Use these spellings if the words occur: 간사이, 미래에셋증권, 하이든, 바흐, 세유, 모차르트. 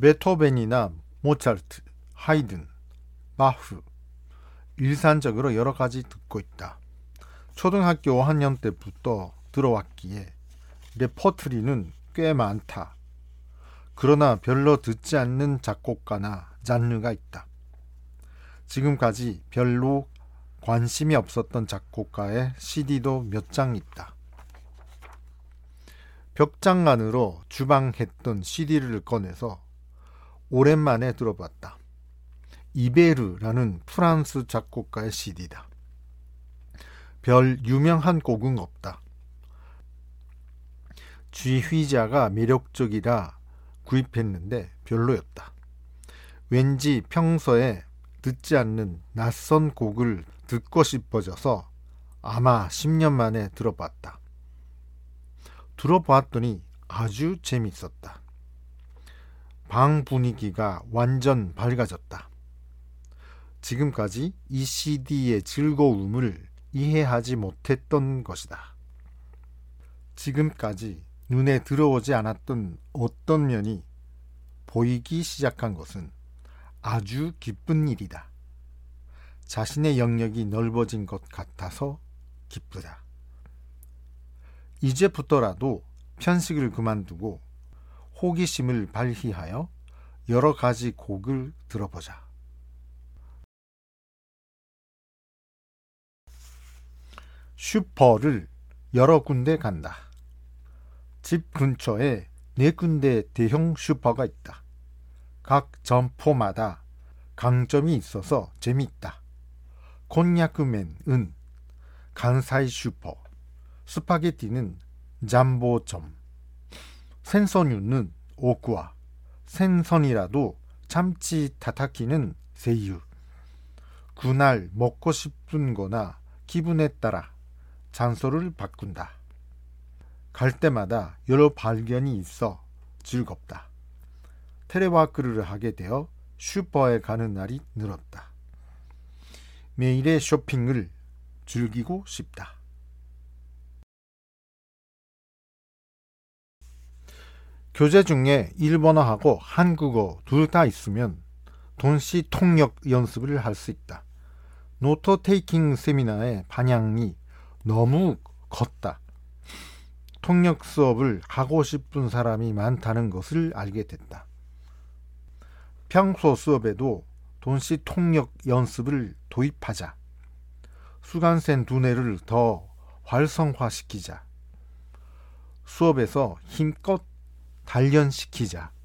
베토벤이나 모차르트, 하이든, 바흐 일산적으로 여러 가지 듣고 있다. 초등학교 5학년 때부터 들어왔기에 레퍼토리는 꽤 많다. 그러나 별로 듣지 않는 작곡가나 장르가 있다. 지금까지 별로 관심이 없었던 작곡가의 CD도 몇 장 있다. 벽장 안으로 주방했던 CD를 꺼내서 오랜만에 들어봤다. 이베르라는 프랑스 작곡가의 CD다. 별 유명한 곡은 없다. 지휘자가 매력적이라 구입했는데 별로였다. 왠지 평소에 듣지 않는 낯선 곡을 듣고 싶어져서 아마 10년 만에 들어봤다. 들어봤더니 아주 재밌었다. 방 분위기가 완전 밝아졌다. 지금까지 이 CD의 즐거움을 이해하지 못했던 것이다. 지금까지 눈에 들어오지 않았던 어떤 면이 보이기 시작한 것은 아주 기쁜 일이다. 자신의 영역이 넓어진 것 같아서 기쁘다. 이제부터라도 편식을 그만두고 호기심을 발휘하여 여러 가지 곡을 들어보자. 슈퍼를 여러 군데 간다. 집 근처에 4군데 대형 슈퍼가 있다. 각 점포마다 강점이 있어서 재미있다. 곤야크맨은 간사이 슈퍼, 스파게티는 잠보점, 생선류는 오쿠아, 생선이라도 참치 타타키는 세유. 그날 먹고 싶은 거나 기분에 따라 장소를 바꾼다. 갈 때마다 여러 발견이 있어 즐겁다. 테레워크를 하게 되어 슈퍼에 가는 날이 늘었다. 매일의 쇼핑을 즐기고 싶다. 교재 중에 일본어하고 한국어 둘 다 있으면 동시 통역 연습을 할 수 있다. 노트 테이킹 세미나의 반향이 너무 컸다. 통역 수업을 하고 싶은 사람이 많다는 것을 알게 됐다. 평소 수업에도 동시 통역 연습을 도입하자. 수강생 두뇌를 더 활성화시키자. 수업에서 힘껏 단련시키자.